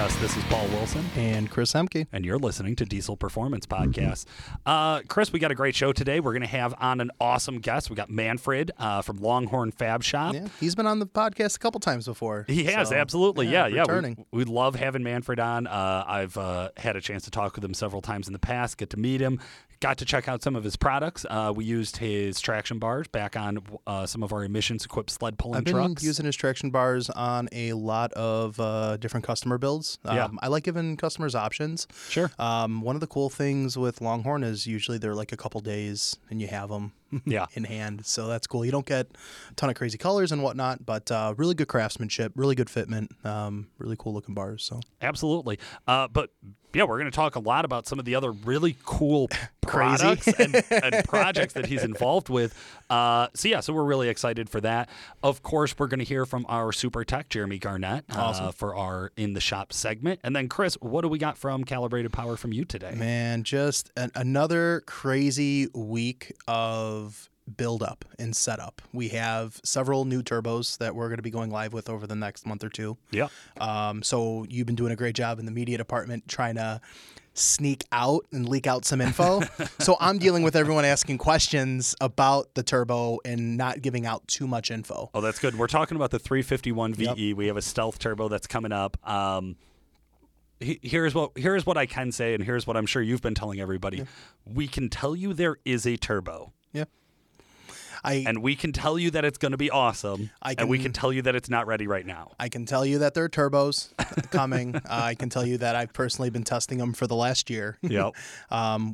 us. This is Paul Wilson. And Chris Hemke. And you're listening to Diesel Performance Podcast. Chris, we got a great show today. We're going to have on an awesome guest. We got Manfred from Longhorn Fab Shop. Yeah, he's been on the podcast a couple times before. He has, so, absolutely. Yeah. We love having Manfred on. I've had a chance to talk with him several times in the past, get to meet him. Got to check out some of his products. We used his traction bars back on some of our emissions-equipped sled pulling trucks. I've been using his traction bars on a lot of different customer builds. I like giving customers options. Sure. One of the cool things with Longhorn is usually they're like a couple days and you have them in hand. So that's cool. You don't get a ton of crazy colors and whatnot, but really good craftsmanship, really good fitment, really cool looking bars. So absolutely. But we're going to talk a lot about some of the other really cool products and projects that he's involved with. So we're really excited for that. Of course, we're going to hear from our super tech, Jeremy Garnett, for our In the Shop segment. And then, Chris, what do we got from Calibrated Power from you today? Man, just another crazy week of build up and setup. We have several new turbos that we're going to be going live with over the next month or two. Yeah. So you've been doing a great job in the media department trying to sneak out and leak out some info. So I'm dealing with everyone asking questions about the turbo and not giving out too much info. Oh, that's good. We're talking about the 351 VE. Yep. We have a stealth turbo that's coming up. Here's what I can say, and here's what I'm sure you've been telling everybody. Yeah. We can tell you there is a turbo. Yeah. And we can tell you that it's going to be awesome, and we can tell you that it's not ready right now. I can tell you that there are turbos coming. I can tell you that I've personally been testing them for the last year. Yep.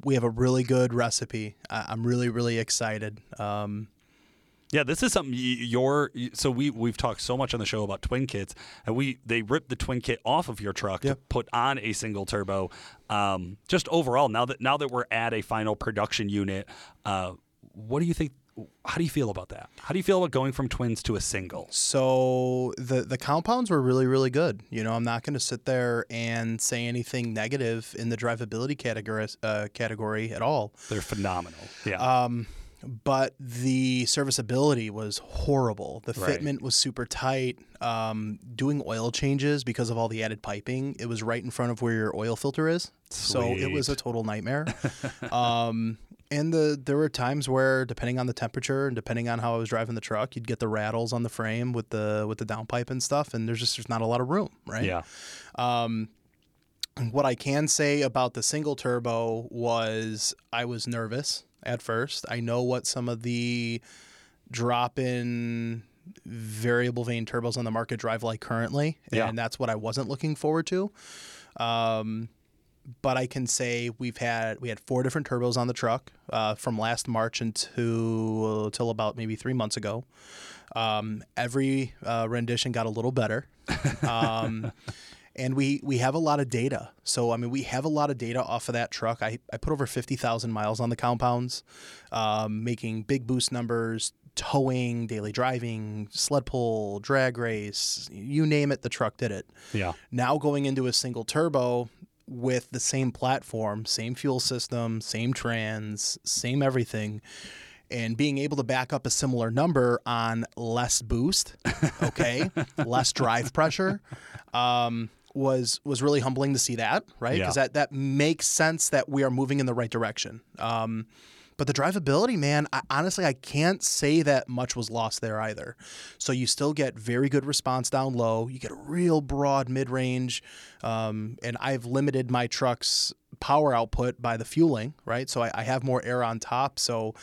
We have a really good recipe. I'm really, really excited. Yeah, this is something we've talked so much on the show about twin kits, and they ripped the twin kit off of your truck to put on a single turbo. Just overall, now that we're at a final production unit, what do you think? How do you feel about that? How do you feel about going from twins to a single? So the compounds were really, really good. You know, I'm not going to sit there and say anything negative in the drivability category at all. They're phenomenal. Yeah. But the serviceability was horrible. The fitment was super tight. Doing oil changes because of all the added piping, it was right in front of where your oil filter is. Sweet. So it was a total nightmare. And there were times where, depending on the temperature and depending on how I was driving the truck, you'd get the rattles on the frame with the downpipe and stuff, and there's not a lot of room, right? Yeah. What I can say about the single turbo was I was nervous at first. I know what some of the drop-in variable vane turbos on the market drive like currently, and that's what I wasn't looking forward to. But I can say we had four different turbos on the truck from last March until about maybe 3 months ago. Every rendition got a little better. And we have a lot of data. So, I mean, we have a lot of data off of that truck. I put over 50,000 miles on the compounds, making big boost numbers, towing, daily driving, sled pull, drag race, you name it, the truck did it. Yeah. Now going into a single turbo with the same platform, same fuel system, same trans, same everything, and being able to back up a similar number on less boost, less drive pressure, was really humbling to see that, right? Because that makes sense that we are moving in the right direction. But the drivability, man, I can't say that much was lost there either. So you still get very good response down low. You get a real broad mid-range, and I've limited my truck's power output by the fueling, right? So I have more air on top. So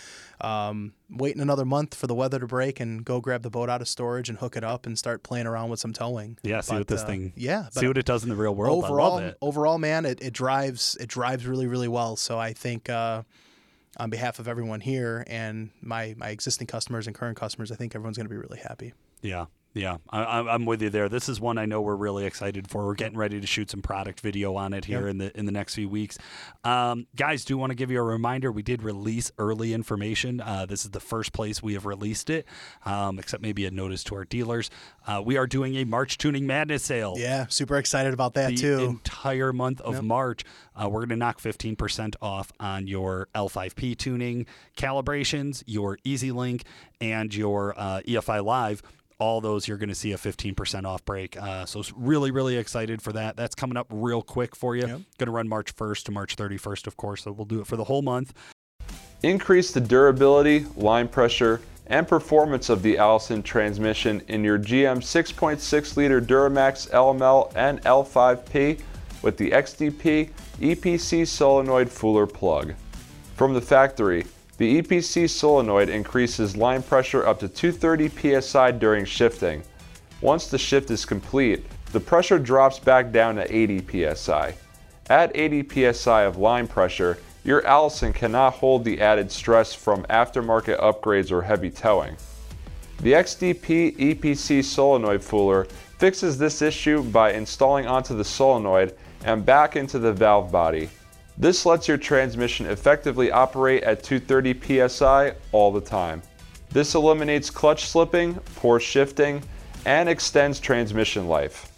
waiting another month for the weather to break and go grab the boat out of storage and hook it up and start playing around with some towing. Yeah, see what this thing. Yeah, see what it does in the real world. Overall, I love it. Overall, man, it drives really, really well. So I think. On behalf of everyone here and my existing customers and current customers, I think everyone's going to be really happy. Yeah. I'm with you there. This is one I know we're really excited for. We're getting ready to shoot some product video on it here in the next few weeks. Guys, do want to give you a reminder. We did release early information. This is the first place we have released it, except maybe a notice to our dealers. We are doing a March Tuning Madness sale. Yeah, super excited about that too. The entire month of March. We're going to knock 15% off on your L5P tuning calibrations, your EasyLink, and your EFI Live. all those, you're going to see a 15% off break. So really, really excited for that. That's coming up real quick for you. Yep. Going to run March 1st to March 31st, of course. So we'll do it for the whole month. Increase the durability, line pressure, and performance of the Allison transmission in your GM 6.6 liter Duramax LML and L5P with the XDP EPC solenoid Fuller plug. From the factory, the EPC solenoid increases line pressure up to 230 psi during shifting. Once the shift is complete, the pressure drops back down to 80 psi. At 80 psi of line pressure, your Allison cannot hold the added stress from aftermarket upgrades or heavy towing. The XDP EPC solenoid Fuller fixes this issue by installing onto the solenoid and back into the valve body. This lets your transmission effectively operate at 230 psi all the time. This eliminates clutch slipping, poor shifting, and extends transmission life.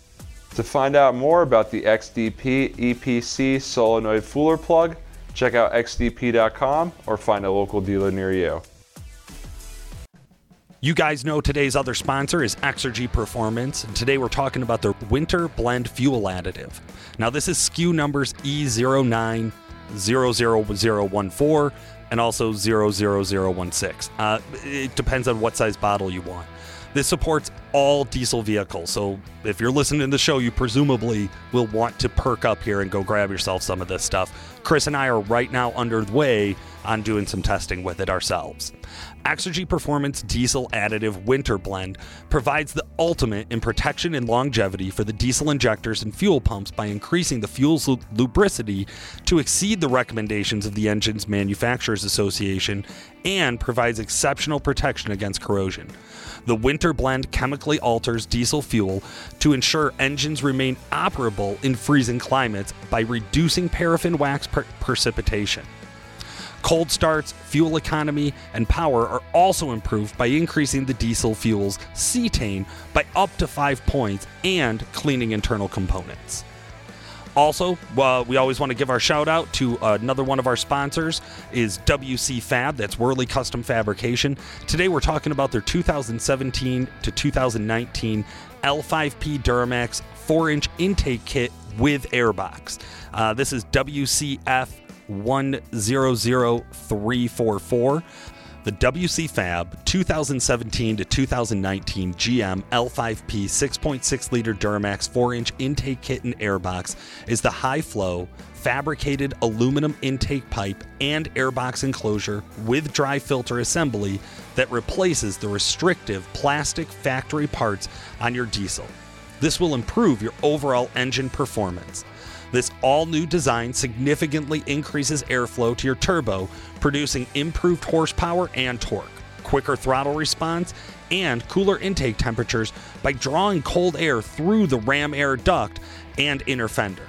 To find out more about the XDP EPC solenoid Fuller plug, check out xdp.com or find a local dealer near you. You guys know today's other sponsor is Exergy Performance, and today we're talking about their Winter Blend Fuel Additive. Now this is SKU numbers E09-00014 and also 00016. It depends on what size bottle you want. This supports all diesel vehicles, so if you're listening to the show, you presumably will want to perk up here and go grab yourself some of this stuff. Chris and I are right now underway on doing some testing with it ourselves. Exergy Performance Diesel Additive Winter Blend provides the ultimate in protection and longevity for the diesel injectors and fuel pumps by increasing the fuel's lubricity to exceed the recommendations of the Engines Manufacturers Association and provides exceptional protection against corrosion. The Winter Blend chemically alters diesel fuel to ensure engines remain operable in freezing climates by reducing paraffin wax precipitation. Cold starts, fuel economy, and power are also improved by increasing the diesel fuel's cetane by up to 5 points and cleaning internal components. Also, we always want to give our shout out to another one of our sponsors is WC Fab. That's Worley Custom Fabrication. Today we're talking about their 2017 to 2019 L5P Duramax 4-inch intake kit with airbox. This is WCF100344. The WC Fab 2017 to 2019 GM L5P 6.6 liter Duramax 4-inch intake kit and airbox is the high flow fabricated aluminum intake pipe and airbox enclosure with dry filter assembly that replaces the restrictive plastic factory parts on your diesel. This will improve your overall engine performance. This all-new design significantly increases airflow to your turbo, producing improved horsepower and torque, quicker throttle response, and cooler intake temperatures by drawing cold air through the ram air duct and inner fender.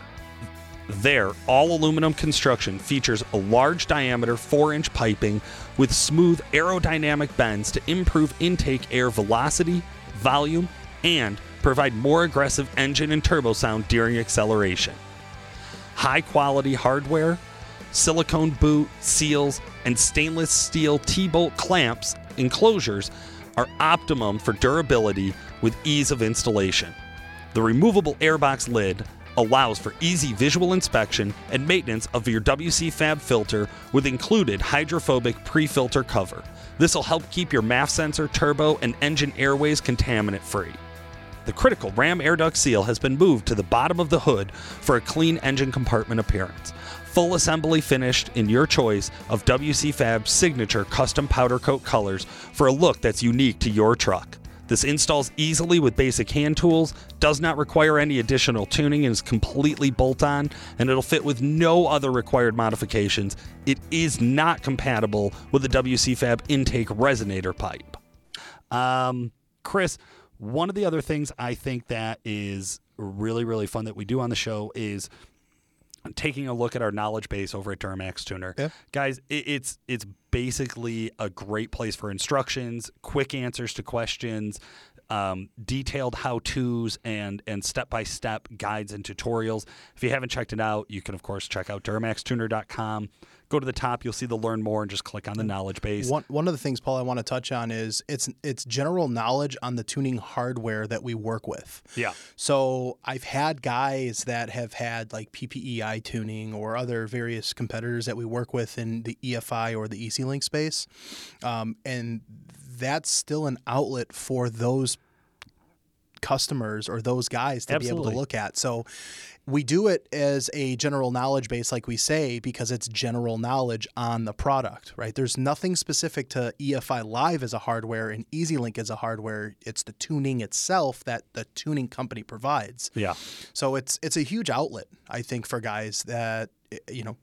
Their all-aluminum construction features a large-diameter 4-inch piping with smooth aerodynamic bends to improve intake air velocity, volume, and provide more aggressive engine and turbo sound during acceleration. High-quality hardware, silicone boot, seals, and stainless steel T-bolt clamps enclosures are optimum for durability with ease of installation. The removable airbox lid allows for easy visual inspection and maintenance of your WC Fab filter with included hydrophobic pre-filter cover. This will help keep your MAF sensor, turbo, and engine airways contaminant-free. The critical ram air duct seal has been moved to the bottom of the hood for a clean engine compartment appearance. Full assembly finished in your choice of WC Fab's signature custom powder coat colors for a look that's unique to your truck. This installs easily with basic hand tools, does not require any additional tuning, and is completely bolt-on, and it'll fit with no other required modifications. It is not compatible with the WC Fab intake resonator pipe. Chris, one of the other things I think that is really, really fun that we do on the show is taking a look at our knowledge base over at Duramax Tuner. Yeah. Guys, it's basically a great place for instructions, quick answers to questions, detailed how-tos, and step-by-step guides and tutorials. If you haven't checked it out, you can, of course, check out DuramaxTuner.com. Go to the top, you'll see the learn more, and just click on the knowledge base. One of the things, Paul, I want to touch on is it's general knowledge on the tuning hardware that we work with. Yeah. So I've had guys that have had like PPEI tuning or other various competitors that we work with in the EFI or the EasyLink space, and that's still an outlet for those customers or those guys to Absolutely. Be able to look at. So we do it as a general knowledge base, like we say, because it's general knowledge on the product, right? There's nothing specific to EFI Live as a hardware and EasyLink as a hardware. It's the tuning itself that the tuning company provides. Yeah. So it's a huge outlet, I think, for guys that, you know,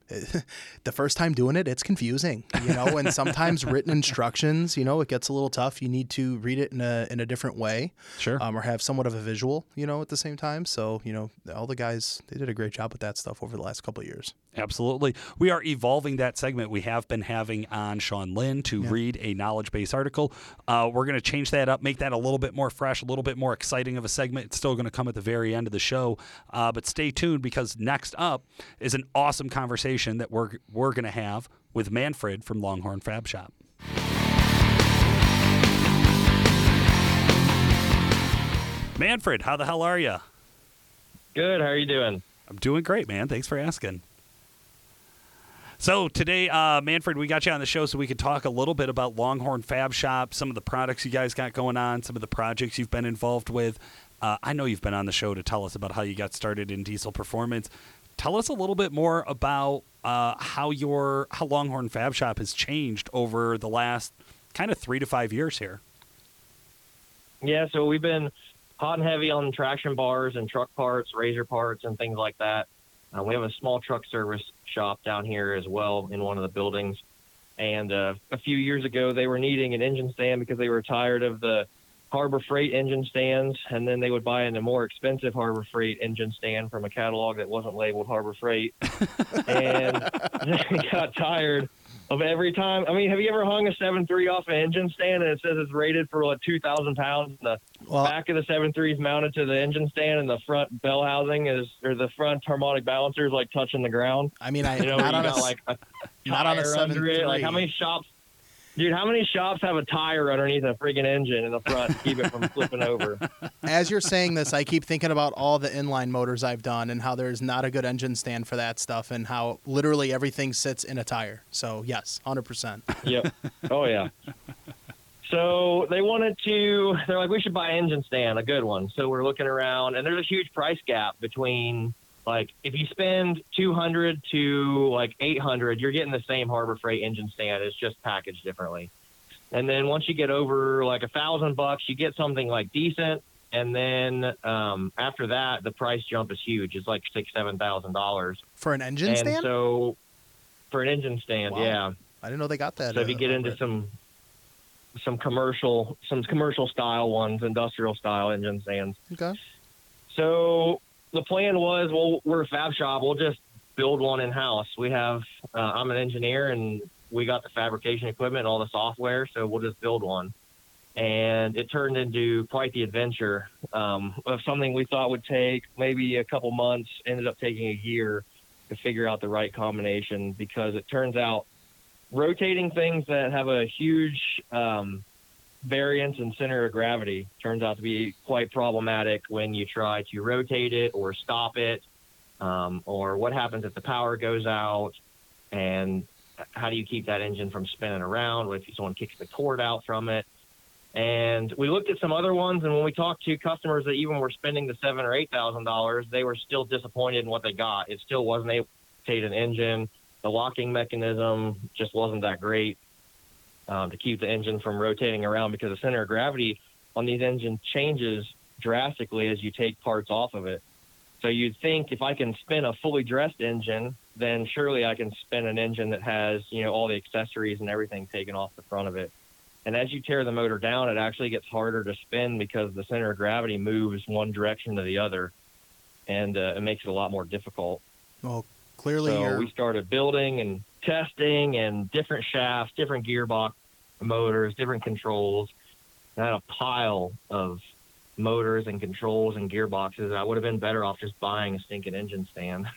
the first time doing it, it's confusing, you know, and sometimes written instructions, you know, it gets a little tough. You need to read it in a different way, sure, or have somewhat of a visual, you know, at the same time. So, you know, all the guys, they did a great job with that stuff over the last couple of years. Absolutely. We are evolving that segment. We have been having on Sean Lynn to read a knowledge-based article. We're going to change that up, make that a little bit more fresh, a little bit more exciting of a segment. It's still going to come at the very end of the show, but stay tuned, because next up is an awesome conversation that we're going to have with Manfred from Longhorn Fab Shop. Manfred, how the hell are you? Good. How are you doing? I'm doing great, man. Thanks for asking. So today, Manfred, we got you on the show so we could talk a little bit about Longhorn Fab Shop, some of the products you guys got going on, some of the projects you've been involved with. I know you've been on the show to tell us about how you got started in Diesel Performance. Tell us a little bit more about how Longhorn Fab Shop has changed over the last kind of 3 to 5 years here. Yeah, so we've been hot and heavy on traction bars and truck parts, razor parts, and things like that. We have a small truck service shop down here as well in one of the buildings. And a few years ago, they were needing an engine stand because they were tired of the Harbor Freight engine stands, and then they would buy in a more expensive Harbor Freight engine stand from a catalog that wasn't labeled Harbor Freight. And they got tired of every time. I mean, have you ever hung a 7.3 off an engine stand and it says it's rated for like 2,000 pounds? The back of the 7.3 is mounted to the engine stand, and the front bell housing the front harmonic balancer is like touching the ground. I mean, not on a 7.3. Like, how many shops? Dude, how many shops have a tire underneath a friggin' engine in the front to keep it from flipping over? As you're saying this, I keep thinking about all the inline motors I've done and how there's not a good engine stand for that stuff and how literally everything sits in a tire. So, yes, 100%. Yep. Oh, yeah. So they're like, we should buy an engine stand, a good one. So we're looking around, and there's a huge price gap between, like, if you spend $200 to like $800, you're getting the same Harbor Freight engine stand. It's just packaged differently. And then once you get over like $1,000, you get something like decent. And then after that, the price jump is huge. It's like $6,000, $7,000 for an engine stand. So for an engine stand, wow. Yeah, I didn't know they got that. So if you get into some commercial style ones, industrial style engine stands. Okay. So the plan was, well, we're a fab shop. We'll just build one in-house. We have, I'm an engineer, and we got the fabrication equipment and all the software, so we'll just build one. And it turned into quite the adventure of something we thought would take maybe a couple months, ended up taking a year to figure out the right combination, because it turns out rotating things that have a huge variance in center of gravity turns out to be quite problematic when you try to rotate it or stop it, or what happens if the power goes out, and how do you keep that engine from spinning around? What if someone kicks the cord out from it? And we looked at some other ones, and when we talked to customers that even were spending the $7,000 or $8,000, they were still disappointed in what they got. It still wasn't able to rotate an engine. The locking mechanism just wasn't that great to keep the engine from rotating around, because the center of gravity on these engines changes drastically as you take parts off of it. So you'd think, if I can spin a fully dressed engine, then surely I can spin an engine that has, you know, all the accessories and everything taken off the front of it. And as you tear the motor down, it actually gets harder to spin because the center of gravity moves one direction to the other, and it makes it a lot more difficult. Well, clearly, we started building and testing and different shafts, different gearbox motors, different controls, and I had a pile of motors and controls and gearboxes, and I would have been better off just buying a stinking engine stand.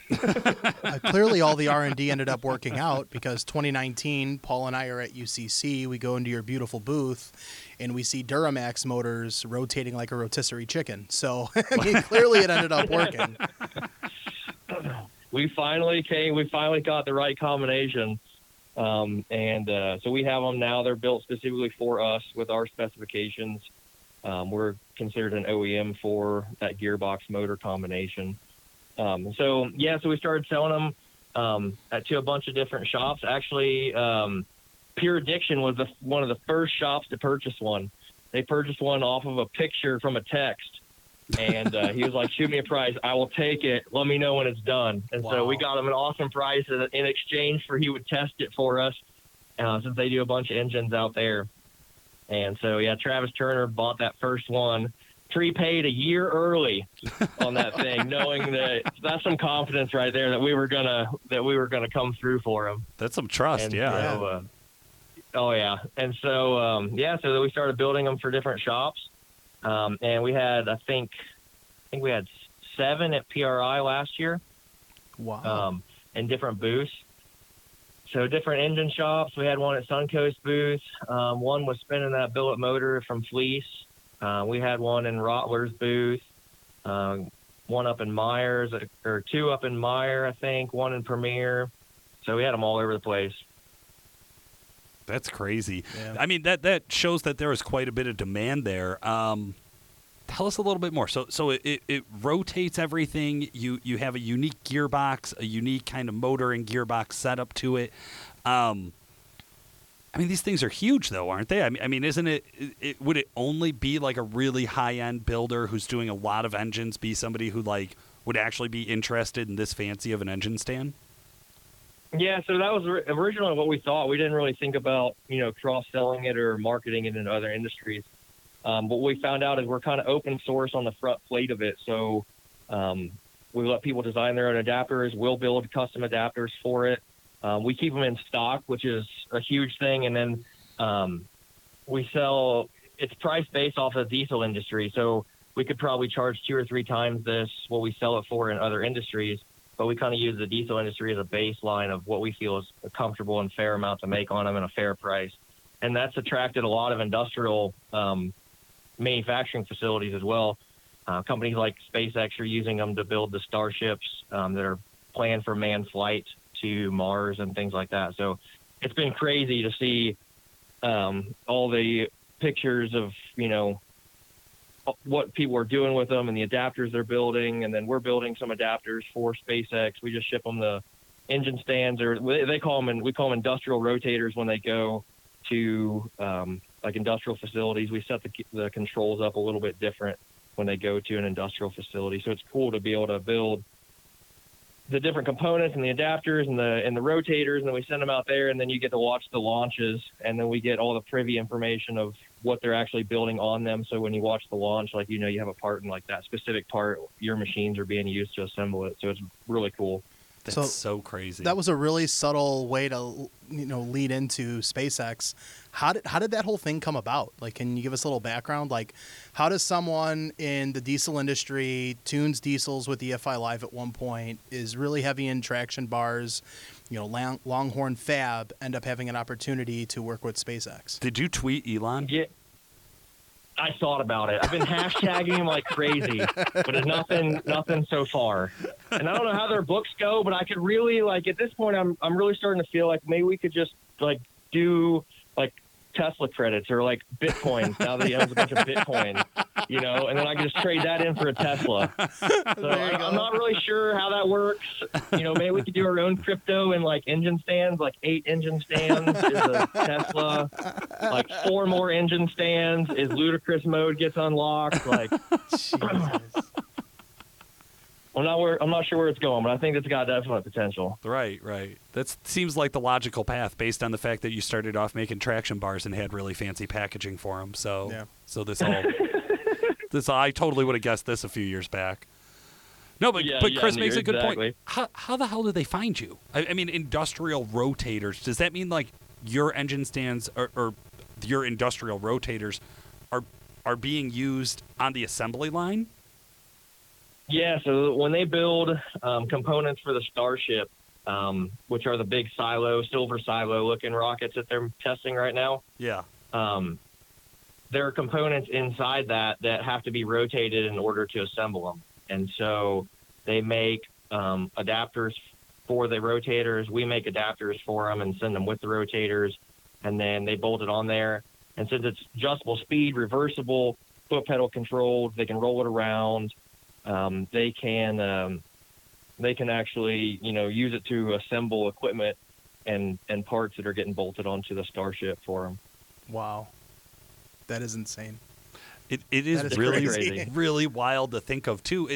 Clearly all the R&D ended up working out, because 2019, Paul and I are at UCC. We go into your beautiful booth and we see Duramax motors rotating like a rotisserie chicken. So I mean, clearly it ended up working. We finally got the right combination. So we have them now. They're built specifically for us with our specifications. We're considered an OEM for that gearbox motor combination. So we started selling them to a bunch of different shops. Actually, Pure Addiction was one of the first shops to purchase one. They purchased one off of a picture from a text. And he was like, shoot me a price. I will take it. Let me know when it's done. And wow. So we got him an awesome price in exchange for he would test it for us, since they do a bunch of engines out there. And so, yeah, Travis Turner bought that first one, prepaid a year early on that thing, knowing that that's some confidence right there that we were gonna come through for him. That's some trust, and, yeah. You know, oh yeah. And so, so we started building them for different shops. And we had, I think we had 7 at PRI last year. Wow. And different booths. So different engine shops. We had one at Suncoast booth. One was spinning that billet motor from Fleece. We had one in Rottler's booth. One up in Meijer's, or 2 up in Meijer, I think. One in Premier. So we had them all over the place. That's crazy. Yeah. I mean, that shows that there is quite a bit of demand there. Tell us a little bit more. So it rotates everything. You have a unique gearbox, a unique kind of motor and gearbox setup to it. I mean, these things are huge, though, aren't they? I mean, isn't it? Would it only be like a really high-end builder who's doing a lot of engines be somebody who like would actually be interested in this fancy of an engine stand? Yeah, so that was originally what we thought. We didn't really think about, you know, cross-selling it or marketing it in other industries. What we found out is we're kind of open source on the front plate of it. So we let people design their own adapters. We'll build custom adapters for it. We keep them in stock, which is a huge thing. And then we sell – it's priced based off of the diesel industry. So we could probably charge 2 or 3 times this, what we sell it for in other industries. But we kind of use the diesel industry as a baseline of what we feel is a comfortable and fair amount to make on them and a fair price. And that's attracted a lot of industrial manufacturing facilities as well. Companies like SpaceX are using them to build the Starships that are planned for manned flight to Mars and things like that. So it's been crazy to see all the pictures of, you know, what people are doing with them and the adapters they're building. And then we're building some adapters for SpaceX. We just ship them the engine stands, or they call them, and we call them industrial rotators when they go to like industrial facilities. We set the controls up a little bit different when they go to an industrial facility. So it's cool to be able to build the different components and the adapters and the rotators, and then we send them out there, and then you get to watch the launches, and then we get all the privy information of what they're actually building on them. So when you watch the launch, like, you know, you have a part, and like that specific part, your machines are being used to assemble it. So it's really cool. That's so crazy. That was a really subtle way to, you know, lead into SpaceX. How did that whole thing come about? Like, can you give us a little background? Like, how does someone in the diesel industry, tunes diesels with EFI Live at one point, is really heavy in traction bars, you know, Longhorn Fab, end up having an opportunity to work with SpaceX? Did you tweet Elon? Yeah. I thought about it. I've been hashtagging him like crazy, but there's nothing so far. And I don't know how their books go, but I could really, like, at this point, I'm really starting to feel like maybe we could just like do like Tesla credits or like Bitcoin. Now that he owns a bunch of Bitcoin, you know, and then I can just trade that in for a Tesla. So I'm not really sure how that works. You know, maybe we could do our own crypto and like engine stands, like 8 engine stands is a Tesla, like 4 more engine stands is ludicrous mode gets unlocked. Like, Jesus. I'm not sure where it's going, but I think it's got definite potential. Right. That seems like the logical path based on the fact that you started off making traction bars and had really fancy packaging for them. So, yeah. So this all, I totally would have guessed this a few years back. No, but Chris makes a good point. How the hell do they find you? I mean, industrial rotators. Does that mean like your engine stands or your industrial rotators are are being used on the assembly line? Yeah, so when they build components for the Starship, which are the big silo, silver silo-looking rockets that they're testing right now. Yeah. There are components inside that have to be rotated in order to assemble them. And so they make adapters for the rotators. We make adapters for them and send them with the rotators. And then they bolt it on there. And since it's adjustable speed, reversible, foot pedal controlled, they can roll it around. They can actually, use it to assemble equipment and parts that are getting bolted onto the Starship for them. Wow. That is insane. It is really crazy. Really wild to think of, too.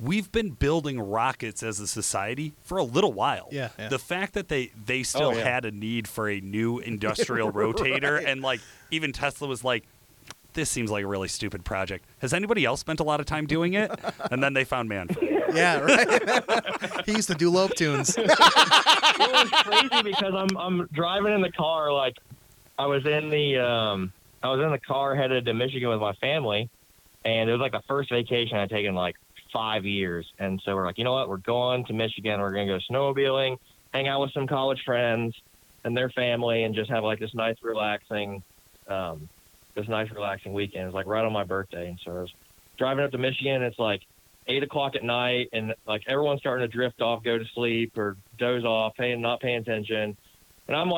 We've been building rockets as a society for a little while. Yeah, yeah. The fact that they still had a need for a new industrial rotator, right. And even Tesla was like, this seems like a really stupid project. Has anybody else spent a lot of time doing it? And then they found Manfred. Yeah, right. He used to do Lope tunes. It was crazy because I'm driving in the car. I was in the car headed to Michigan with my family, and it was the first vacation I'd taken 5 years. And so we're like, you know what? We're going to Michigan. We're going to go snowmobiling, hang out with some college friends and their family, and just have this nice relaxing weekend. It was right on my birthday. And so I was driving up to Michigan. It's 8:00 at night, and everyone's starting to drift off, go to sleep or doze off, not paying attention. And I'm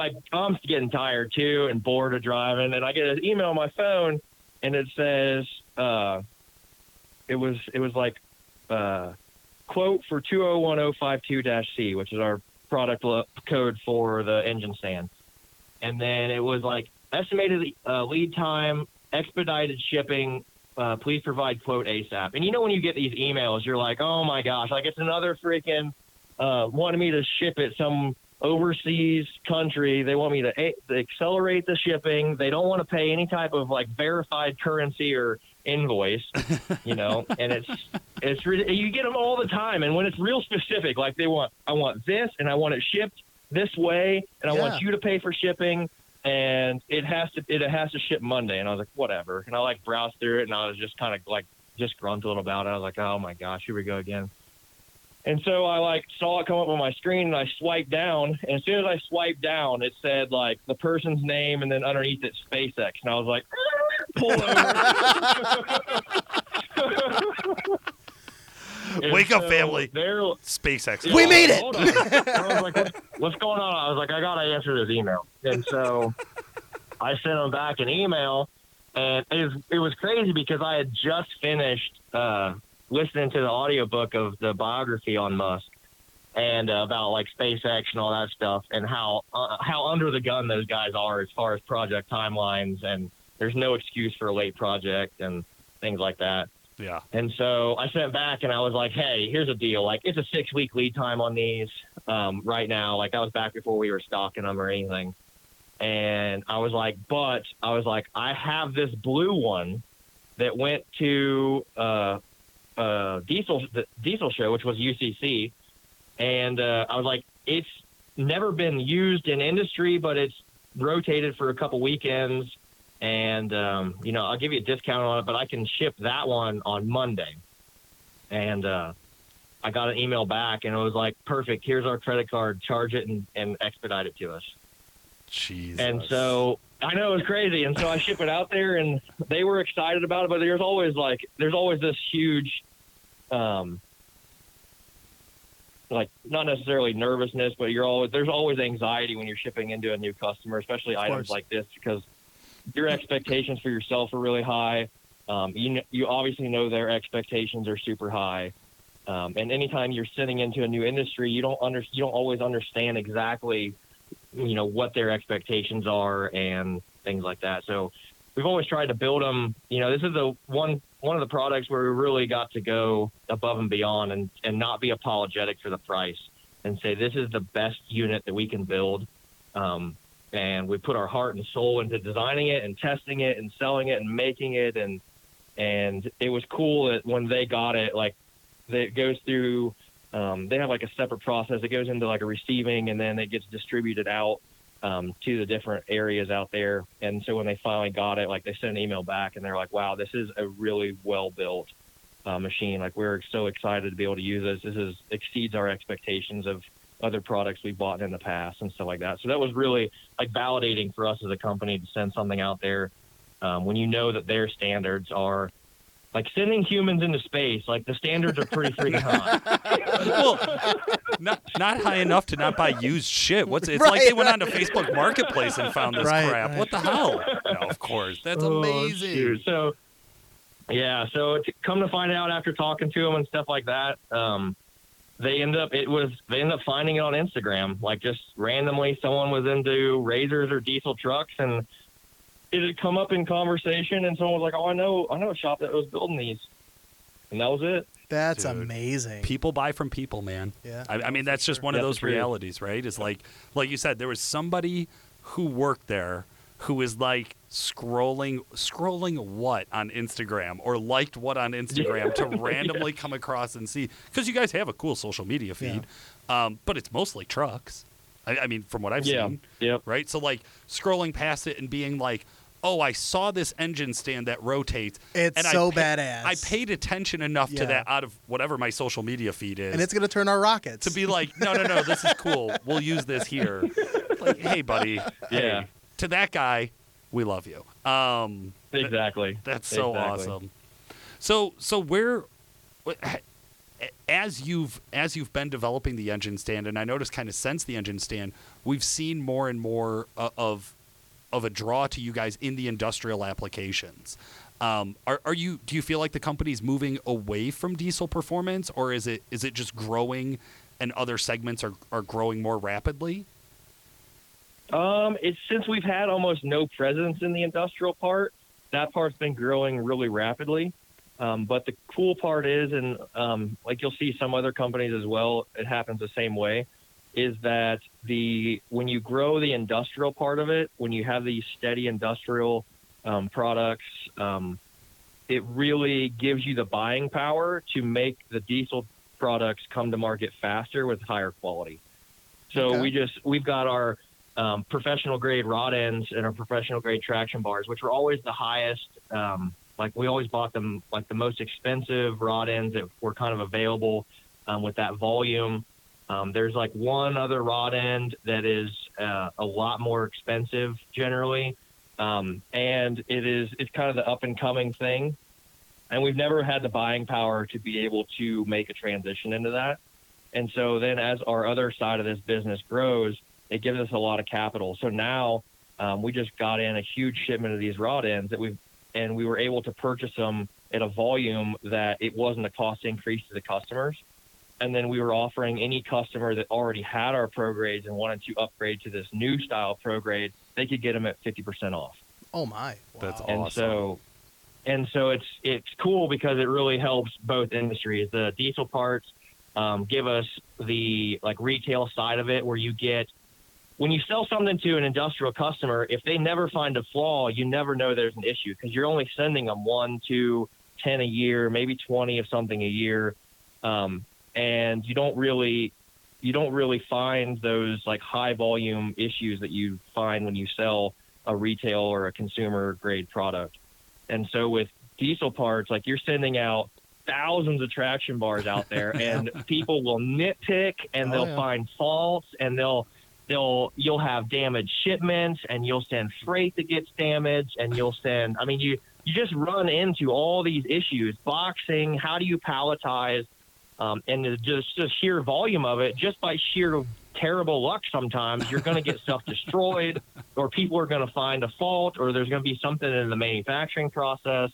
getting tired too and bored of driving. And I get an email on my phone, and it says, it was quote for 201052-C, which is our product code for the engine stand. And then it was estimated lead time, expedited shipping, please provide quote ASAP. And when you get these emails, you're like, oh my gosh, it's another freaking, wanted me to ship it some overseas country. They want me to accelerate the shipping. They don't want to pay any type of verified currency or invoice, and it's you get them all the time. And when it's real specific, I want this, and I want it shipped this way, and I want you to pay for shipping, and it has to ship Monday. And I was like, whatever. And I browsed through it, and I was just kind of disgruntled about it. I was like, oh my gosh, here we go again. And so I saw it come up on my screen, and I swiped down. And as soon as I swiped down, it said the person's name, and then underneath it, SpaceX. And I was like, pull over. Wake up, family. SpaceX. We made it. I was what's going on? I was I got to answer this email. And so I sent them back an email. And it was crazy because I had just finished listening to the audiobook of the biography on Musk and about SpaceX and all that stuff, and how under the gun those guys are as far as project timelines, and there's no excuse for a late project and things like that. Yeah. And so I sent back, and I was like, hey, here's a deal. It's a 6-week lead time on these right now. That was back before we were stocking them or anything. And I was I have this blue one that went to, diesel show, which was UCC, and I was it's never been used in industry, but it's rotated for a couple weekends, and I'll give you a discount on it, but I can ship that one on Monday. And I got an email back, and it was perfect, here's our credit card, charge it and expedite it to us. Jeez. And so I know, it was crazy. And so I ship it out there, and they were excited about it, but there's always this huge, not necessarily nervousness, but there's always anxiety when you're shipping into a new customer, especially items like this, because your expectations for yourself are really high. You obviously know their expectations are super high. And anytime you're sitting into a new industry, you don't always understand exactly what their expectations are and things like that. So we've always tried to build them. This is the one of the products where we really got to go above and beyond and not be apologetic for the price and say, this is the best unit that we can build. And we put our heart and soul into designing it and testing it and selling it and making it. And it was cool that when they got it, it goes through, they have a separate process. It goes into a receiving, and then it gets distributed out to the different areas out there. And so when they finally got it, like, they sent an email back and they're like, wow, this is a really well-built machine. Like, we're so excited to be able to use this. This exceeds our expectations of other products we've bought in the past and stuff like that. So that was really, like, validating for us as a company to send something out there when you know that their standards are, like, sending humans into space. Like, the standards are pretty freaking high. Well, not high enough to not buy used shit. It's right. Like they went onto Facebook Marketplace and found this crap. Right. What the hell? No, of course. That's amazing. Dude. So, yeah. So to come to find out after talking to them and stuff like that, they ended up finding it on Instagram. Like, just randomly, someone was into razors or diesel trucks, and it had come up in conversation, and someone was like, "Oh, I know a shop that was building these," and that was it. That's amazing. People buy from people, man. Yeah, I mean, that's just one of those realities, right? It's like you said, there was somebody who worked there who was like scrolling what on Instagram, or liked what on Instagram to randomly come across and see, because you guys have a cool social media feed, but it's mostly trucks. I mean, from what I've seen, right? So, like, scrolling past it and being like, oh, I saw this engine stand that rotates. It's so badass. I paid attention enough to that out of whatever my social media feed is. And it's going to turn our rockets. To be like, no, this is cool. We'll use this here. Like, hey, buddy. Yeah. Hey, to that guy, we love you. Exactly. That's so awesome. So where... As you've been developing the engine stand, and I noticed kind of since the engine stand, we've seen more and more of a draw to you guys in the industrial applications. Do you feel like the company's moving away from diesel performance, or is it just growing, and other segments are growing more rapidly? It's since we've had almost no presence in the industrial part, that part's been growing really rapidly. But the cool part is, and like you'll see some other companies as well, it happens the same way, is that when you grow the industrial part of it, when you have these steady industrial products, it really gives you the buying power to make the diesel products come to market faster with higher quality. So we've got our professional grade rod ends and our professional grade traction bars, which are always the highest. Like, we always bought them, like, the most expensive rod ends that were kind of available with that volume. There's, like, one other rod end that is a lot more expensive generally, and it's kind of the up-and-coming thing. And we've never had the buying power to be able to make a transition into that. And so then as our other side of this business grows, it gives us a lot of capital. So now we just got in a huge shipment of these rod ends that and we were able to purchase them at a volume that it wasn't a cost increase to the customers. And then we were offering any customer that already had our pro grades and wanted to upgrade to this new style pro grade, they could get them at 50% off. Oh my, wow. That's awesome. And so it's cool because it really helps both industries. The diesel parts give us the, like, retail side of it, where you get, when you sell something to an industrial customer, if they never find a flaw, you never know there's an issue, because you're only sending them 1 to 10 a year, maybe 20 of something a year, and you don't really find those, like, high volume issues that you find when you sell a retail or a consumer grade product. And so with diesel parts, like, you're sending out thousands of traction bars out there, and people will nitpick, and they'll find faults, and you'll have damaged shipments, and you'll send freight that gets damaged, and you'll send, I mean, you just run into all these issues, boxing, how do you palletize, and just sheer volume of it, just by sheer terrible luck sometimes, you're going to get stuff destroyed, or people are going to find a fault, or there's going to be something in the manufacturing process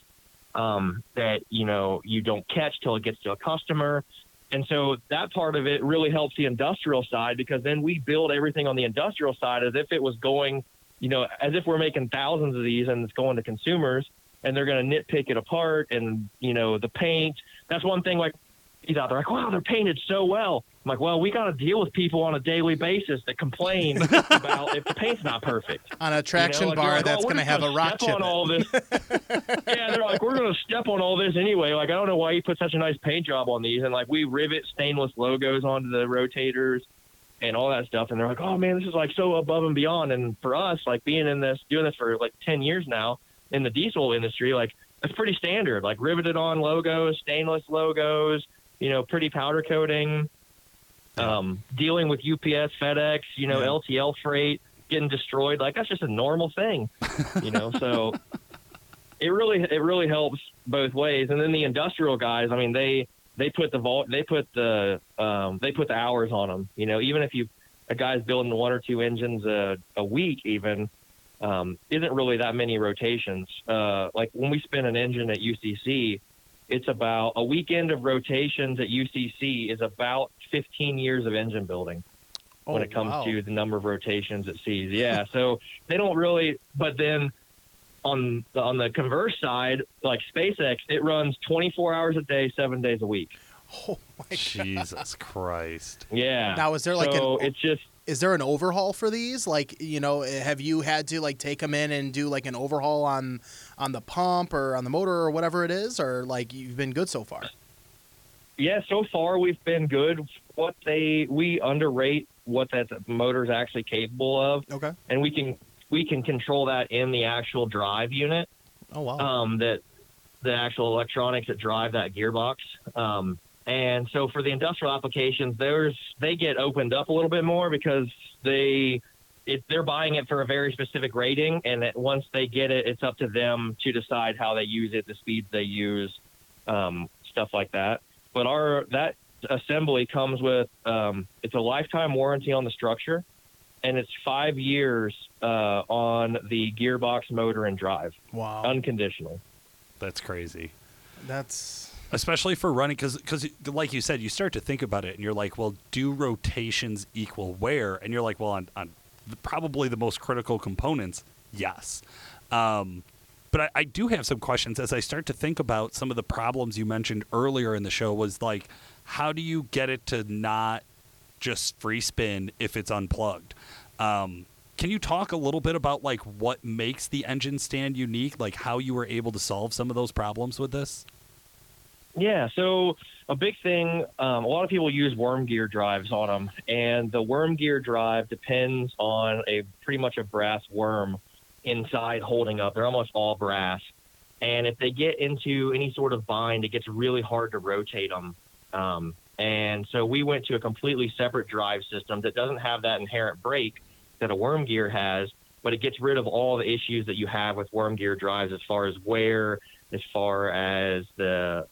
that, you don't catch till it gets to a customer. And so that part of it really helps the industrial side, because then we build everything on the industrial side as if it was going, as if we're making thousands of these and it's going to consumers, and they're going to nitpick it apart. And, the paint, that's one thing, like, he's out there like, wow, they're painted so well. I'm like, well, we got to deal with people on a daily basis that complain about if the paint's not perfect. On a traction bar, like, that's going to have a rock chip. Yeah, they're like, we're going to step on all this anyway. Like, I don't know why you put such a nice paint job on these. And, like, we rivet stainless logos onto the rotators. and all that stuff. And they're like, oh man, this is like so above and beyond. And for us, like being in this, doing this for like 10 years now in the diesel industry, like that's pretty standard, like riveted on logos, stainless logos, you know, pretty powder coating, dealing with UPS, FedEx, you know, LTL freight, getting destroyed. Like that's just a normal thing, you know? So it really helps both ways. And then the industrial guys, I mean, they put the hours on them, you know, even if a guy's building one or two engines a week, even, isn't really that many rotations. Like when we spin an engine at UCC, it's about a weekend of rotations at UCC is about 15 years of engine building when it comes to the number of rotations it sees. Yeah. So they don't really, but then on the converse side, like SpaceX, it runs 24 hours a day, 7 days a week. Oh my God. Jesus Christ. Yeah. Now, is there like, is there an overhaul for these? Like, you know, have you had to like take them in and do like an overhaul on the pump or on the motor or whatever it is, or like you've been good so far? Yeah, so far we've been good. We underrate what that motor's actually capable of. Okay. And we can control that in the actual drive unit. Oh wow. That the actual electronics that drive that gearbox. And so for the industrial applications, they get opened up a little bit more because they're buying it for a very specific rating, and that once they get it, it's up to them to decide how they use it, the speeds they use, stuff like that. But that assembly comes with it's a lifetime warranty on the structure, and it's 5 years on the gearbox, motor, and drive. Wow. Unconditional. That's crazy. That's... Especially for running, because like you said, you start to think about it, and you're like, well, do rotations equal wear? And you're like, well, on probably the most critical components, yes. But I do have some questions as I start to think about some of the problems you mentioned earlier in the show was like, how do you get it to not just free spin if it's unplugged? Can you talk a little bit about like what makes the engine stand unique, like how you were able to solve some of those problems with this? Yeah, so a big thing, a lot of people use worm gear drives on them, and the worm gear drive depends on pretty much a brass worm inside holding up. They're almost all brass, and if they get into any sort of bind, it gets really hard to rotate them. And so we went to a completely separate drive system that doesn't have that inherent brake that a worm gear has, but it gets rid of all the issues that you have with worm gear drives as far as wear, as far as the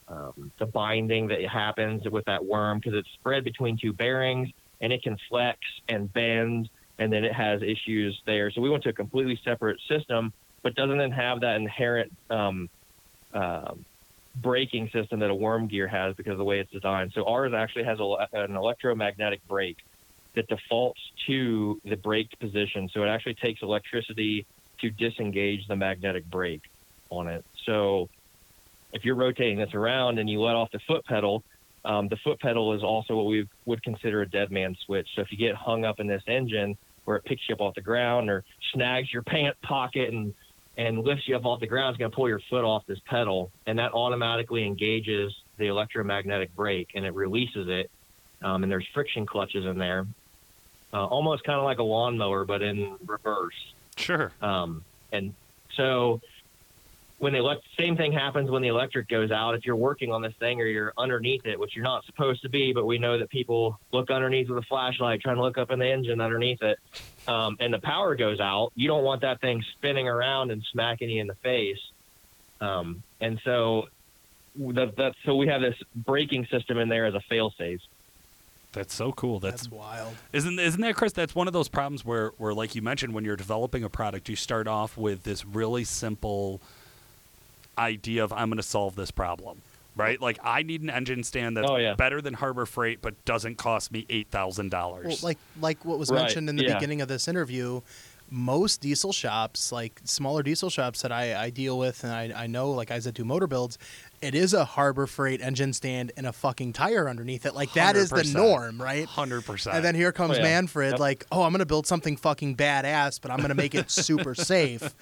binding that happens with that worm, because it's spread between two bearings and it can flex and bend, and then it has issues there. So we went to a completely separate system, but doesn't then have that inherent braking system that a worm gear has because of the way it's designed. So ours actually has an electromagnetic brake that defaults to the brake position. So it actually takes electricity to disengage the magnetic brake on it. So if you're rotating this around and you let off the foot pedal is also what we would consider a dead man switch. So if you get hung up in this engine where it picks you up off the ground or snags your pant pocket and lifts you up off the ground, it's going to pull your foot off this pedal, and that automatically engages the electromagnetic brake and it releases it. And there's friction clutches in there, almost kind of like a lawnmower, but in reverse. Sure. And so... same thing happens when the electric goes out. If you're working on this thing or you're underneath it, which you're not supposed to be, but we know that people look underneath with a flashlight, trying to look up in the engine underneath it, and the power goes out, you don't want that thing spinning around and smacking you in the face. And so so we have this braking system in there as a fail-safe. That's so cool. That's wild. Isn't that, Chris? That's one of those problems where, like you mentioned, when you're developing a product, you start off with this really simple idea of I'm going to solve this problem, right? Like I need an engine stand that's better than Harbor Freight, but doesn't cost me $8,000. Well, like what was mentioned in the beginning of this interview, most diesel shops, like smaller diesel shops that I deal with, and I know, like I said, do motor builds, it is a Harbor Freight engine stand and a fucking tire underneath it. Like that is the norm, right? 100%. And then here comes Manfred, like, oh, I'm going to build something fucking badass, but I'm going to make it super safe.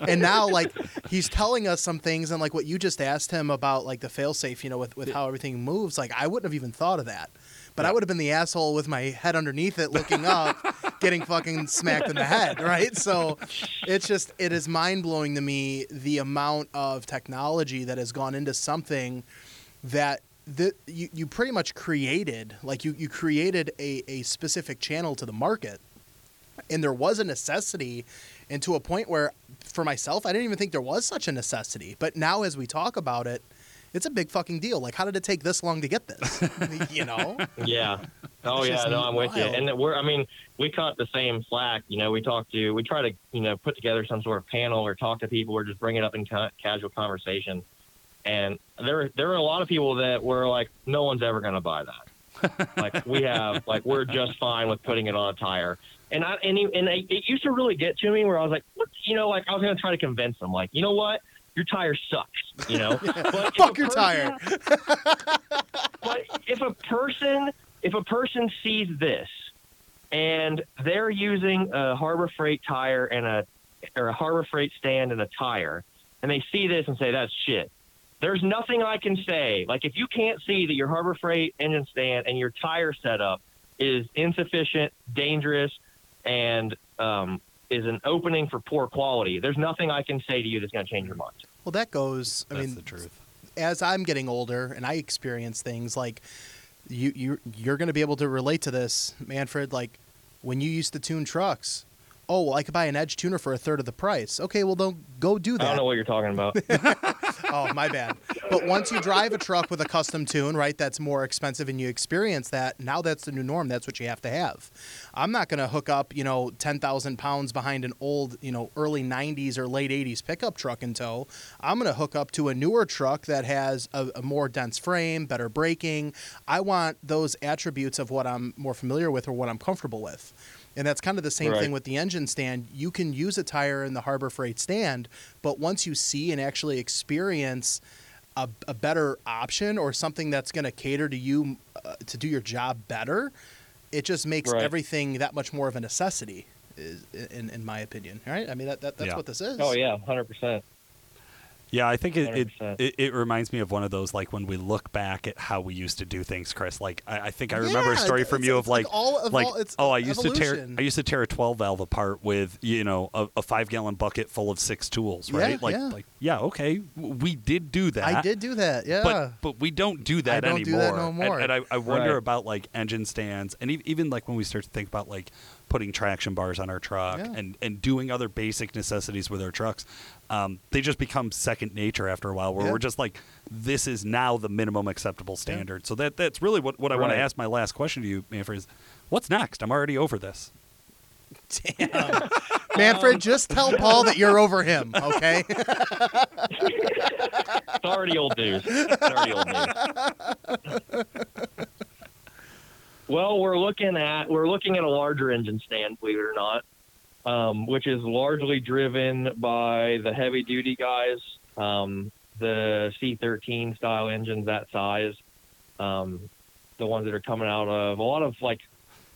And now, like, he's telling us some things, and like what you just asked him about, like the fail safe, you know, with how everything moves. Like I wouldn't have even thought of that. But I would have been the asshole with my head underneath it looking up, getting fucking smacked in the head, right? So it's just, it is mind-blowing to me the amount of technology that has gone into something that you pretty much created. Like you created a specific channel to the market. And there was a necessity, and to a point where, for myself, I didn't even think there was such a necessity. But now as we talk about it, it's a big fucking deal. Like, how did it take this long to get this? You know? Yeah. Oh, it's yeah. No, I'm wild with you. And I mean, we caught the same slack. You know, we try to, you know, put together some sort of panel or talk to people or just bring it up in casual conversation. And there were a lot of people that were like, no one's ever going to buy that. Like, we're just fine with putting it on a tire. And it used to really get to me where I was like, what? You know, like I was going to try to convince them, like, you know what? Your tire sucks, you know? But fuck your tire. But if a person sees this and they're using a Harbor Freight tire and or a Harbor Freight stand and a tire, and they see this and say, that's shit. There's nothing I can say. Like, if you can't see that your Harbor Freight engine stand and your tire setup is insufficient, dangerous, and is an opening for poor quality, there's nothing I can say to you that's going to change your mind. Well, that goes, that's the truth. As I'm getting older and I experience things like you're going to be able to relate to this, Manfred, like when you used to tune trucks. Oh, well, I could buy an Edge tuner for a third of the price. Okay, well, don't go do that. I don't know what you're talking about. Oh, my bad. But once you drive a truck with a custom tune, right, that's more expensive and you experience that, now that's the new norm. That's what you have to have. I'm not going to hook up, you know, 10,000 pounds behind an old, you know, early 90s or late 80s pickup truck in tow. I'm going to hook up to a newer truck that has a more dense frame, better braking. I want those attributes of what I'm more familiar with or what I'm comfortable with. And that's kind of the same thing with the engine stand. You can use a tire in the Harbor Freight stand, but once you see and actually experience a better option or something that's going to cater to you to do your job better, it just makes everything that much more of a necessity, in my opinion. Right? I mean, that's what this is. Oh, yeah, 100%. Yeah, I think it reminds me of one of those, like, when we look back at how we used to do things, Chris. Like, I think I remember a story from you of, like, I used to tear a 12 valve apart with, you know, a 5-gallon bucket full of 6 tools, right? Yeah, we did do that. I did do that, yeah. But we don't do that anymore. I don't do that no more. And I wonder about, like, engine stands, and even, like, when we start to think about, like, putting traction bars on our truck and doing other basic necessities with our trucks, they just become second nature after a while where we're just like, this is now the minimum acceptable standard. So that's really what I want to ask my last question to you, Manfred, is what's next? I'm already over this. Damn. Manfred, just tell Paul that you're over him, okay? It's already old news. Well, we're looking at a larger engine stand, believe it or not, which is largely driven by the heavy duty guys, the C13 style engines, that size, the ones that are coming out of a lot of, like,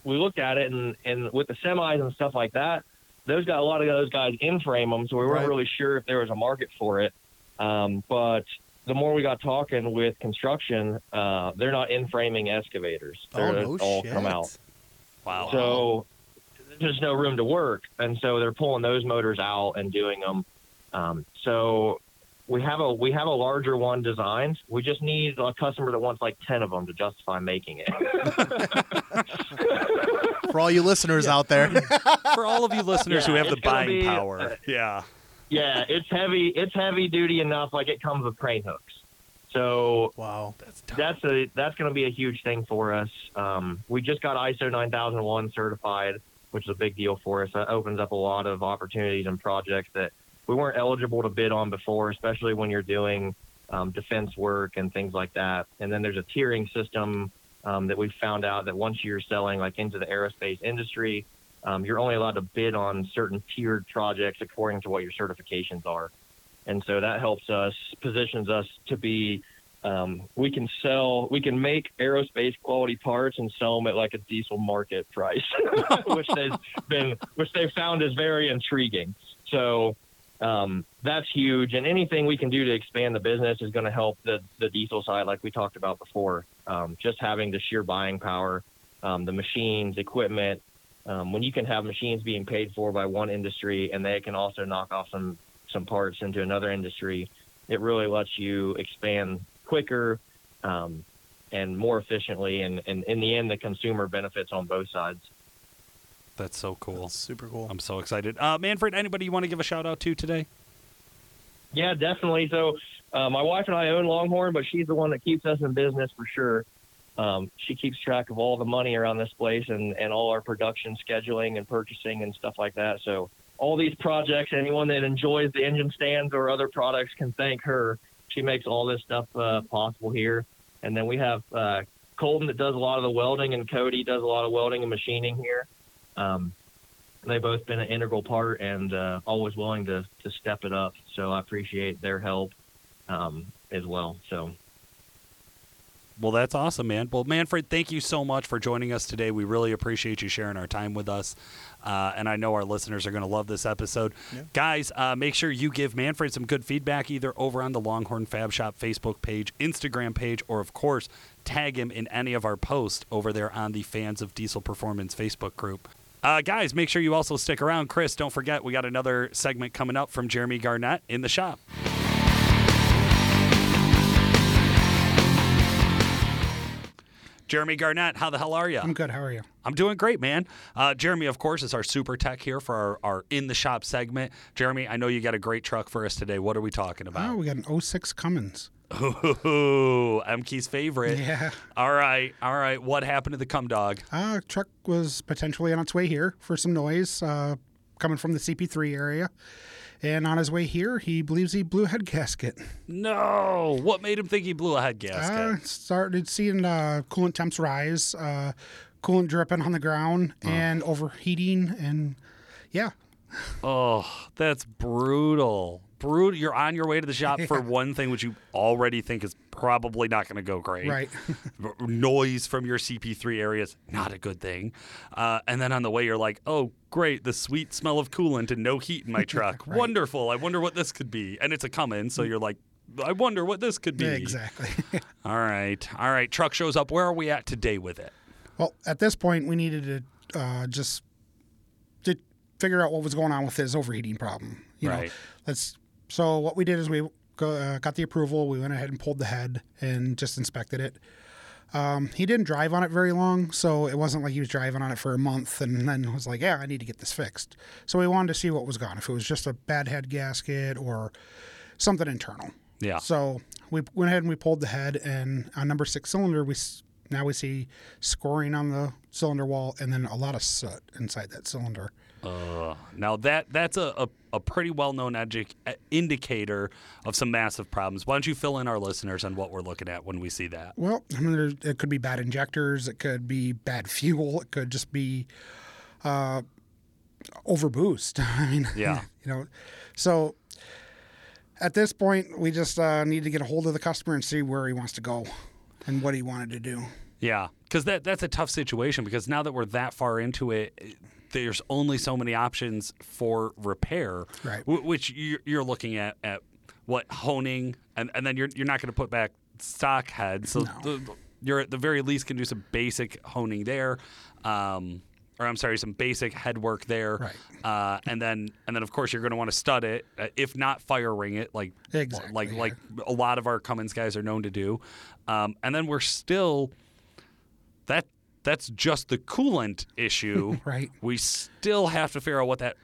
we looked at it and with the semis and stuff like that, a lot of those guys in frame them, so we weren't really sure if there was a market for it, but the more we got talking with construction, they're not in-framing excavators. They're all shit. Come out. Wow. So there's no room to work, and so they're pulling those motors out and doing them. So we have a larger one designed. We just need a customer that wants like 10 of them to justify making it. For all you listeners out there. For all of you listeners who have the buying power. Yeah, it's heavy. It's heavy duty enough. Like, it comes with crane hooks. So wow, that's going to be a huge thing for us. We just got ISO 9001 certified, which is a big deal for us. That opens up a lot of opportunities and projects that we weren't eligible to bid on before, especially when you're doing defense work and things like that. And then there's a tiering system that we found out that once you're selling like into the aerospace industry, you're only allowed to bid on certain tiered projects according to what your certifications are. And so that helps us, positions us to be, we can make aerospace quality parts and sell them at like a diesel market price, which they've found is very intriguing. So That's huge, and anything we can do to expand the business is going to help the diesel side, like we talked about before. Just having the sheer buying power, the machines, equipment. When you can have machines being paid for by one industry and they can also knock off some parts into another industry, it really lets you expand quicker and more efficiently, and in the end the consumer benefits on both sides. That's so cool. That's super cool. I'm so excited. Manfred, anybody you want to give a shout out to today? Yeah, definitely. So my wife and I own Longhorn, but she's the one that keeps us in business for sure. She keeps track of all the money around this place and all our production scheduling and purchasing and stuff like that. So all these projects, anyone that enjoys the engine stands or other products can thank her. She makes all this stuff possible here. And then we have Colton that does a lot of the welding, and Cody does a lot of welding and machining here. They've both been an integral part and always willing to step it up. So I appreciate their help as well. So. Well, that's awesome, man. Well, Manfred, thank you so much for joining us today. We really appreciate you sharing our time with us. And I know our listeners are going to love this episode. Yeah. Guys, make sure you give Manfred some good feedback, either over on the Longhorn Fab Shop Facebook page, Instagram page, or, of course, tag him in any of our posts over there on the Fans of Diesel Performance Facebook group. Guys, make sure you also stick around. Chris, don't forget, we got another segment coming up from Jeremy Garnett in the shop. Jeremy Garnett, how the hell are you? I'm good. How are you? I'm doing great, man. Jeremy, of course, is our super tech here for our In the Shop segment. Jeremy, I know you got a great truck for us today. What are we talking about? Oh, we got an 06 Cummins. Ooh, MK's favorite. Yeah. All right. What happened to the cum dog? Truck was potentially on its way here for some noise coming from the CP3 area. And on his way here, he believes he blew a head gasket. No! What made him think he blew a head gasket? Started seeing coolant temps rise, coolant dripping on the ground, and overheating, and yeah. Oh, that's brutal. Brutal. You're on your way to the shop for one thing which you already think is probably not going to go great. Right. Noise from your CP3 area is not a good thing. And then on the way, you're like, oh, great, the sweet smell of coolant and no heat in my truck. Right. Wonderful. I wonder what this could be. And it's a Cummins, so you're like, I wonder what this could be. Yeah, exactly. All right. Truck shows up. Where are we at today with it? Well, at this point, we needed to just figure out what was going on with his overheating problem. You know, so what we did is we got the approval. We went ahead and pulled the head and just inspected it. He didn't drive on it very long, so it wasn't like he was driving on it for a month and then was like, yeah, I need to get this fixed. So we wanted to see what was gone, if it was just a bad head gasket or something internal. Yeah. So we went ahead and we pulled the head, and on number 6 cylinder, now we see scoring on the cylinder wall and then a lot of soot inside that cylinder. Now that's a pretty well-known indicator of some massive problems. Why don't you fill in our listeners on what we're looking at when we see that? Well, I mean, it could be bad injectors. It could be bad fuel. It could just be overboost. I mean, yeah. So at this point, we just need to get a hold of the customer and see where he wants to go and what he wanted to do. Yeah, because that's a tough situation, because now that we're that far into it, there's only so many options for repair, right? Which you're looking at what, honing, and then you're not going to put back stock heads. So no. You're at the very least can do some basic honing there, some basic head work there, right? And then of course you're going to want to stud it, if not fire ring it, like exactly, like a lot of our Cummins guys are known to do, and then we're still that. That's just the coolant issue. Right. We still have to figure out what that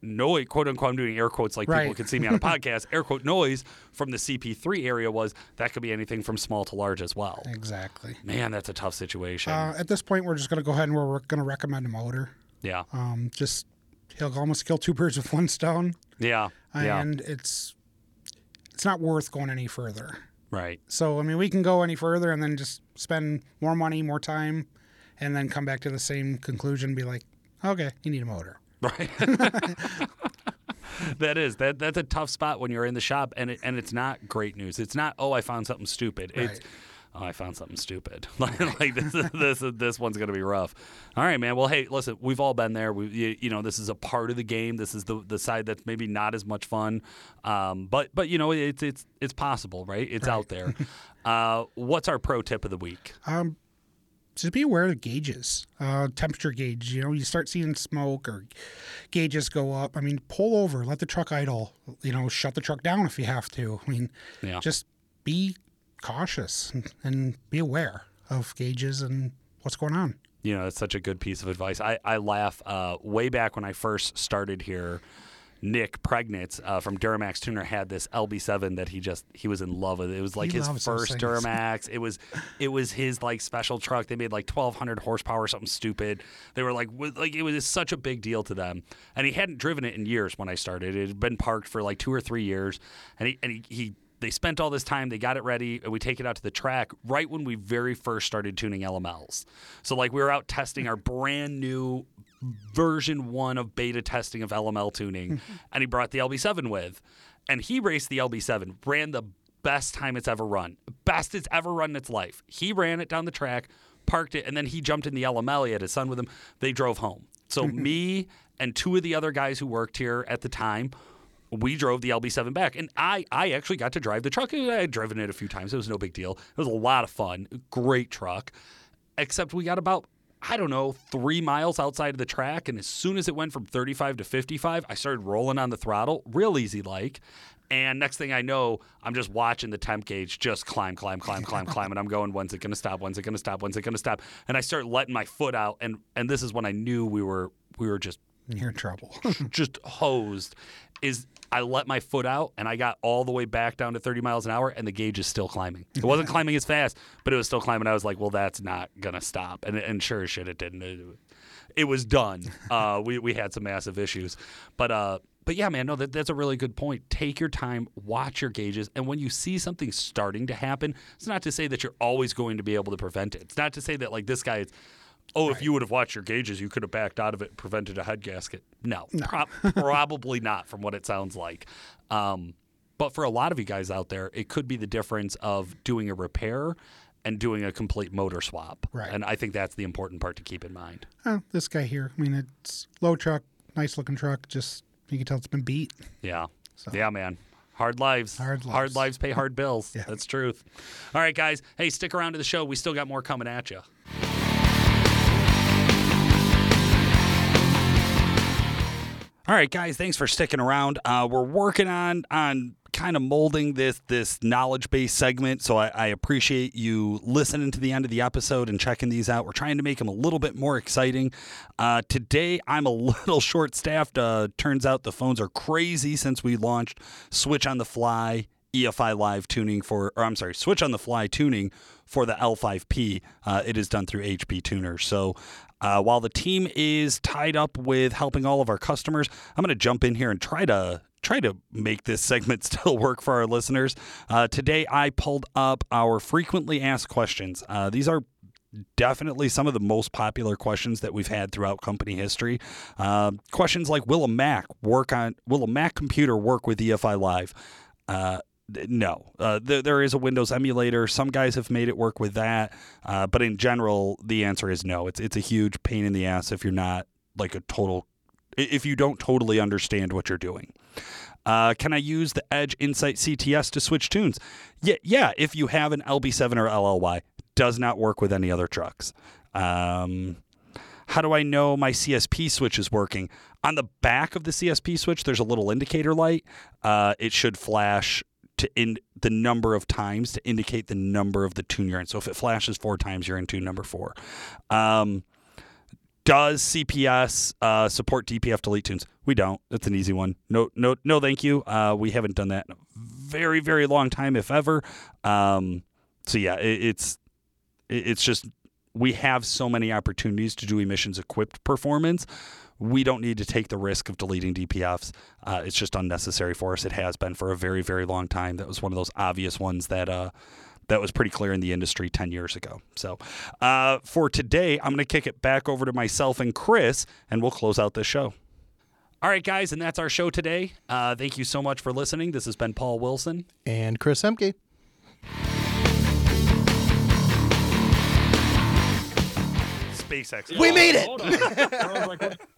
noise, quote unquote, I'm doing air quotes like people can see me on a podcast, air quote noise from the CP3 area was. That could be anything from small to large as well. Exactly. Man, that's a tough situation. At this point, we're just going to go ahead and we're going to recommend a motor. Yeah. Just he'll almost kill two birds with one stone. Yeah. And it's not worth going any further. Right. So, I mean, we can go any further and then just spend more money, more time, and then come back to the same conclusion and be like, okay, you need a motor. Right. That's a tough spot when you're in the shop, and it's not great news. It's not, oh, I found something stupid. Right. It's, oh, I found something stupid. Like this one's going to be rough. All right, man. Well, hey, listen, we've all been there. You know, this is a part of the game. This is the side that's maybe not as much fun. But you know, it's possible, right? It's right. Out there. What's our pro tip of the week? Just be aware of gauges, temperature gauge. You know, you start seeing smoke or gauges go up. I mean, pull over, let the truck idle. You know, shut the truck down if you have to. I mean, Just be cautious and be aware of gauges and what's going on. You know, that's such a good piece of advice. I laugh. Way back when I first started here, Nick Pregnitz from Duramax Tuner had this LB7 that he was in love with. It was like his first Duramax. It was his like special truck. They made like 1,200 horsepower or something stupid. They were like it was such a big deal to them. And he hadn't driven it in years when I started. It had been parked for like 2 or 3 years. And they spent all this time, they got it ready, and we take it out to the track right when we very first started tuning LMLs. So like we were out testing our brand new version 1 of beta testing of LML tuning, and he brought the LB7 with. And he raced the LB7, ran the best time it's ever run, best it's ever run in its life. He ran it down the track, parked it, and then he jumped in the LML. He had his son with him. They drove home. So me and 2 of the other guys who worked here at the time, we drove the LB7 back, and I actually got to drive the truck. I had driven it a few times. It was no big deal. It was a lot of fun. Great truck. Except we got about, I don't know, 3 miles outside of the track, and as soon as it went from 35 to 55, I started rolling on the throttle, real easy-like. And next thing I know, I'm just watching the temp gauge just climb, and I'm going, when's it going to stop? When's it going to stop? When's it going to stop? And I start letting my foot out, and this is when I knew we were just near trouble. Just hosed. Is I let my foot out, and I got all the way back down to 30 miles an hour, and the gauge is still climbing. It wasn't climbing as fast, but it was still climbing. I was like, well, that's not going to stop. And sure as shit, it didn't. It was done. We had some massive issues. But yeah, man, no, that's a really good point. Take your time, watch your gauges, and when you see something starting to happen, it's not to say that you're always going to be able to prevent it. It's not to say that, like, this guy is, oh, right, if you would have watched your gauges, you could have backed out of it and prevented a head gasket. No. Probably not from what it sounds like. But for a lot of you guys out there, it could be the difference of doing a repair and doing a complete motor swap. Right. And I think that's the important part to keep in mind. This guy here, I mean, it's low truck, nice-looking truck. Just you can tell it's been beat. Yeah. So. Yeah, man. Hard lives. Hard lives pay hard bills. Yeah. That's truth. All right, guys. Hey, stick around to the show. We still got more coming at you. All right, guys, thanks for sticking around. We're working on kind of molding this knowledge-based segment, so I appreciate you listening to the end of the episode and checking these out. We're trying to make them a little bit more exciting. Today, I'm a little short-staffed. Turns out the phones are crazy since we launched Switch on the Fly EFI Live tuning Switch on the Fly tuning for the L5P. It is done through HP Tuner. So, while the team is tied up with helping all of our customers, I'm going to jump in here and try to make this segment still work for our listeners. Today, I pulled up our frequently asked questions. These are definitely some of the most popular questions that we've had throughout company history. Questions like, will a Mac computer work with EFI Live? No. There is a Windows emulator. Some guys have made it work with that. But in general, the answer is no. It's a huge pain in the ass if you're not like if you don't totally understand what you're doing. Can I use the Edge Insight CTS to switch tunes? Yeah, if you have an LB7 or LLY. Does not work with any other trucks. How do I know my CSP switch is working? On the back of the CSP switch, there's a little indicator light. It should flash the number of times to indicate the number of the tune you're in. So if it flashes 4 times, you're in tune number 4. Does CPS support DPF delete tunes? We don't. That's an easy one. No, thank you. We haven't done that in a very, very long time, if ever. So yeah, it's just we have so many opportunities to do emissions-equipped performance. We don't need to take the risk of deleting DPFs. It's just unnecessary for us. It has been for a very, very long time. That was one of those obvious ones that was pretty clear in the industry 10 years ago. So for today, I'm going to kick it back over to myself and Chris, and we'll close out this show. All right, guys, and that's our show today. Thank you so much for listening. This has been Paul Wilson. And Chris Hemke. SpaceX. We made it. I was like,